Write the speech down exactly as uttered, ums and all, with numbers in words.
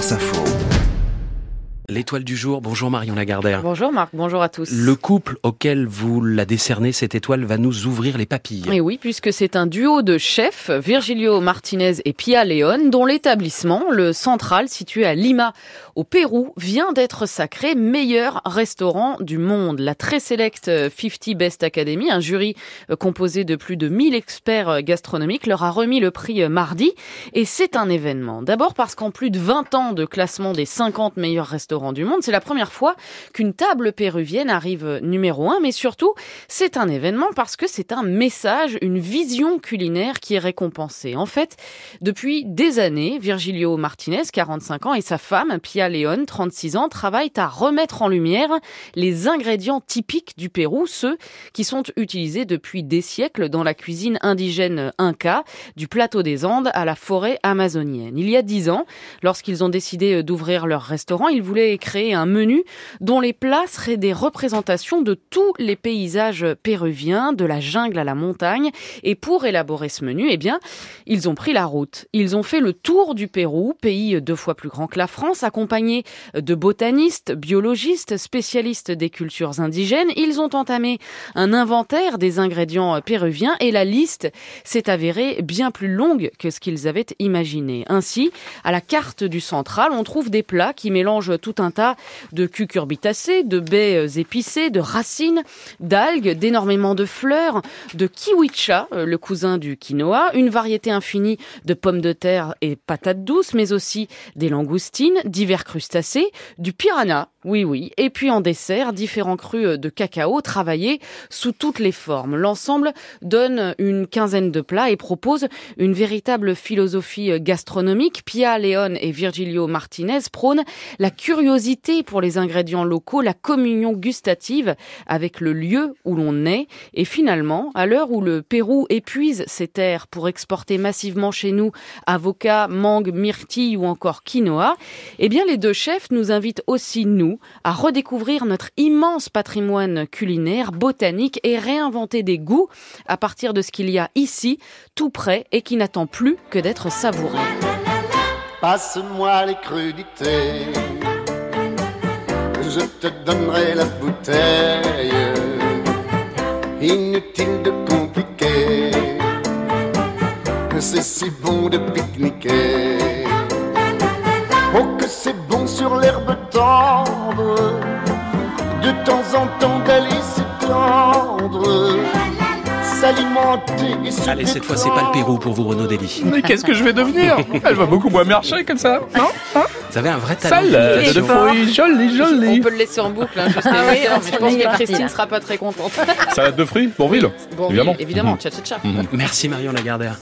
Force Info. L'étoile du jour, bonjour Marion Lagardère. Bonjour Marc, bonjour à tous. Le couple auquel vous la décernez, cette étoile, va nous ouvrir les papilles. Et oui, puisque c'est un duo de chefs, Virgilio Martinez et Pia Leon, dont l'établissement, le Central, situé à Lima, au Pérou, vient d'être sacré meilleur restaurant du monde. La très sélecte cinquante Best Academy, un jury composé de plus de mille experts gastronomiques, leur a remis le prix mardi. Et c'est un événement. D'abord parce qu'en plus de vingt ans de classement des cinquante meilleurs restaurants du monde, c'est la première fois qu'une table péruvienne arrive numéro un, mais surtout, c'est un événement parce que c'est un message, une vision culinaire qui est récompensée. En fait, depuis des années, Virgilio Martinez, quarante-cinq ans, et sa femme, Pia Leon, trente-six ans, travaillent à remettre en lumière les ingrédients typiques du Pérou, ceux qui sont utilisés depuis des siècles dans la cuisine indigène inca, du plateau des Andes à la forêt amazonienne. Il y a dix ans, lorsqu'ils ont décidé d'ouvrir leur restaurant, ils voulaient et créer un menu dont les plats seraient des représentations de tous les paysages péruviens, de la jungle à la montagne. Et pour élaborer ce menu, eh bien, ils ont pris la route. Ils ont fait le tour du Pérou, pays deux fois plus grand que la France, accompagnés de botanistes, biologistes, spécialistes des cultures indigènes. Ils ont entamé un inventaire des ingrédients péruviens et la liste s'est avérée bien plus longue que ce qu'ils avaient imaginé. Ainsi, à la carte du Central, on trouve des plats qui mélangent tout un tas de cucurbitacées, de baies épicées, de racines, d'algues, d'énormément de fleurs, de kiwicha, le cousin du quinoa, une variété infinie de pommes de terre et patates douces, mais aussi des langoustines, divers crustacés, du piranha, oui oui, et puis en dessert, différents crus de cacao travaillés sous toutes les formes. L'ensemble donne une quinzaine de plats et propose une véritable philosophie gastronomique. Pia Leon et Virgilio Martinez prônent la curiosité Curiosité pour les ingrédients locaux, la communion gustative avec le lieu où l'on est. Et finalement, à l'heure où le Pérou épuise ses terres pour exporter massivement chez nous avocats, mangues, myrtilles ou encore quinoa, eh bien les deux chefs nous invitent aussi, nous, à redécouvrir notre immense patrimoine culinaire, botanique et réinventer des goûts à partir de ce qu'il y a ici, tout près et qui n'attend plus que d'être savouré. Passe-moi les crudités, je te donnerai la bouteille. Inutile de compliquer, c'est si bon de pique-niquer. Oh que c'est bon sur l'herbe tendre, de temps en temps d'aller s'étendre, s'alimenter et se... Allez, cette fois c'est pas le Pérou pour vous, Renaud Deli. Mais qu'est-ce que je vais devenir? Elle va beaucoup moins marcher comme ça, non? Hein? Vous avez un vrai talent. Salade de fruits, joli, joli. On peut le laisser en boucle, hein, je, ah oui, dire, mais je pense que Christine ne sera pas très contente. Salade de fruits, Bourville, Bourville, évidemment. Évidemment, tcha tcha tcha. Merci Marion Lagardère.